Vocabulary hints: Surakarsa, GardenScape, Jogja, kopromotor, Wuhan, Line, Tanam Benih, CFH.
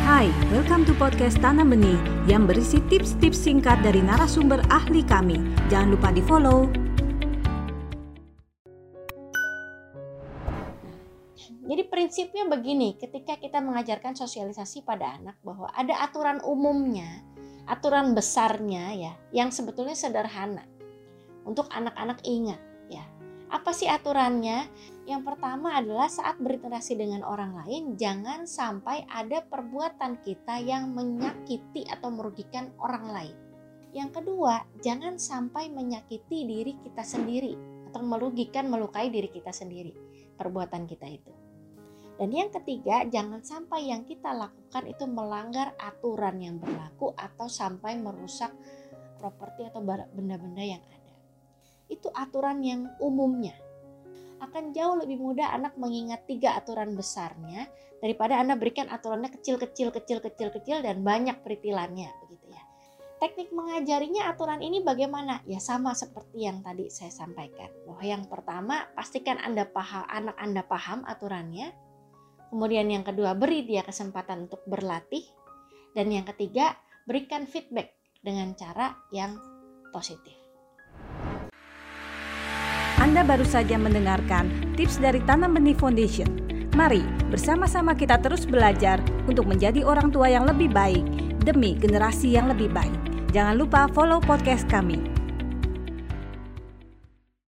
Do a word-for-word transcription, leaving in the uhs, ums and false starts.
Hai, welcome to podcast Tanam Benih yang berisi tips-tips singkat dari narasumber ahli kami. Jangan lupa di-follow. Jadi prinsipnya begini, ketika kita mengajarkan sosialisasi pada anak bahwa ada aturan umumnya, aturan besarnya ya, yang sebetulnya sederhana untuk anak-anak ingat ya. Apa sih aturannya? Yang pertama adalah saat berinteraksi dengan orang lain, jangan sampai ada perbuatan kita yang menyakiti atau merugikan orang lain. Yang kedua, jangan sampai menyakiti diri kita sendiri atau merugikan, melukai diri kita sendiri, perbuatan kita itu. Dan yang ketiga, jangan sampai yang kita lakukan itu melanggar aturan yang berlaku atau sampai merusak properti atau benda-benda yang ada. Itu aturan yang umumnya. Akan jauh lebih mudah anak mengingat tiga aturan besarnya daripada Anda berikan aturannya kecil-kecil, kecil-kecil, kecil dan banyak peritilannya, begitu ya. Teknik mengajarinya aturan ini bagaimana? Ya sama seperti yang tadi saya sampaikan. Bahwa yang pertama, pastikan Anda paham, anak Anda paham aturannya. Kemudian yang kedua, beri dia kesempatan untuk berlatih. Dan yang ketiga, berikan feedback dengan cara yang positif. Anda baru saja mendengarkan tips dari Tanam Benih Foundation. Mari bersama-sama kita terus belajar untuk menjadi orang tua yang lebih baik demi generasi yang lebih baik. Jangan lupa follow podcast kami.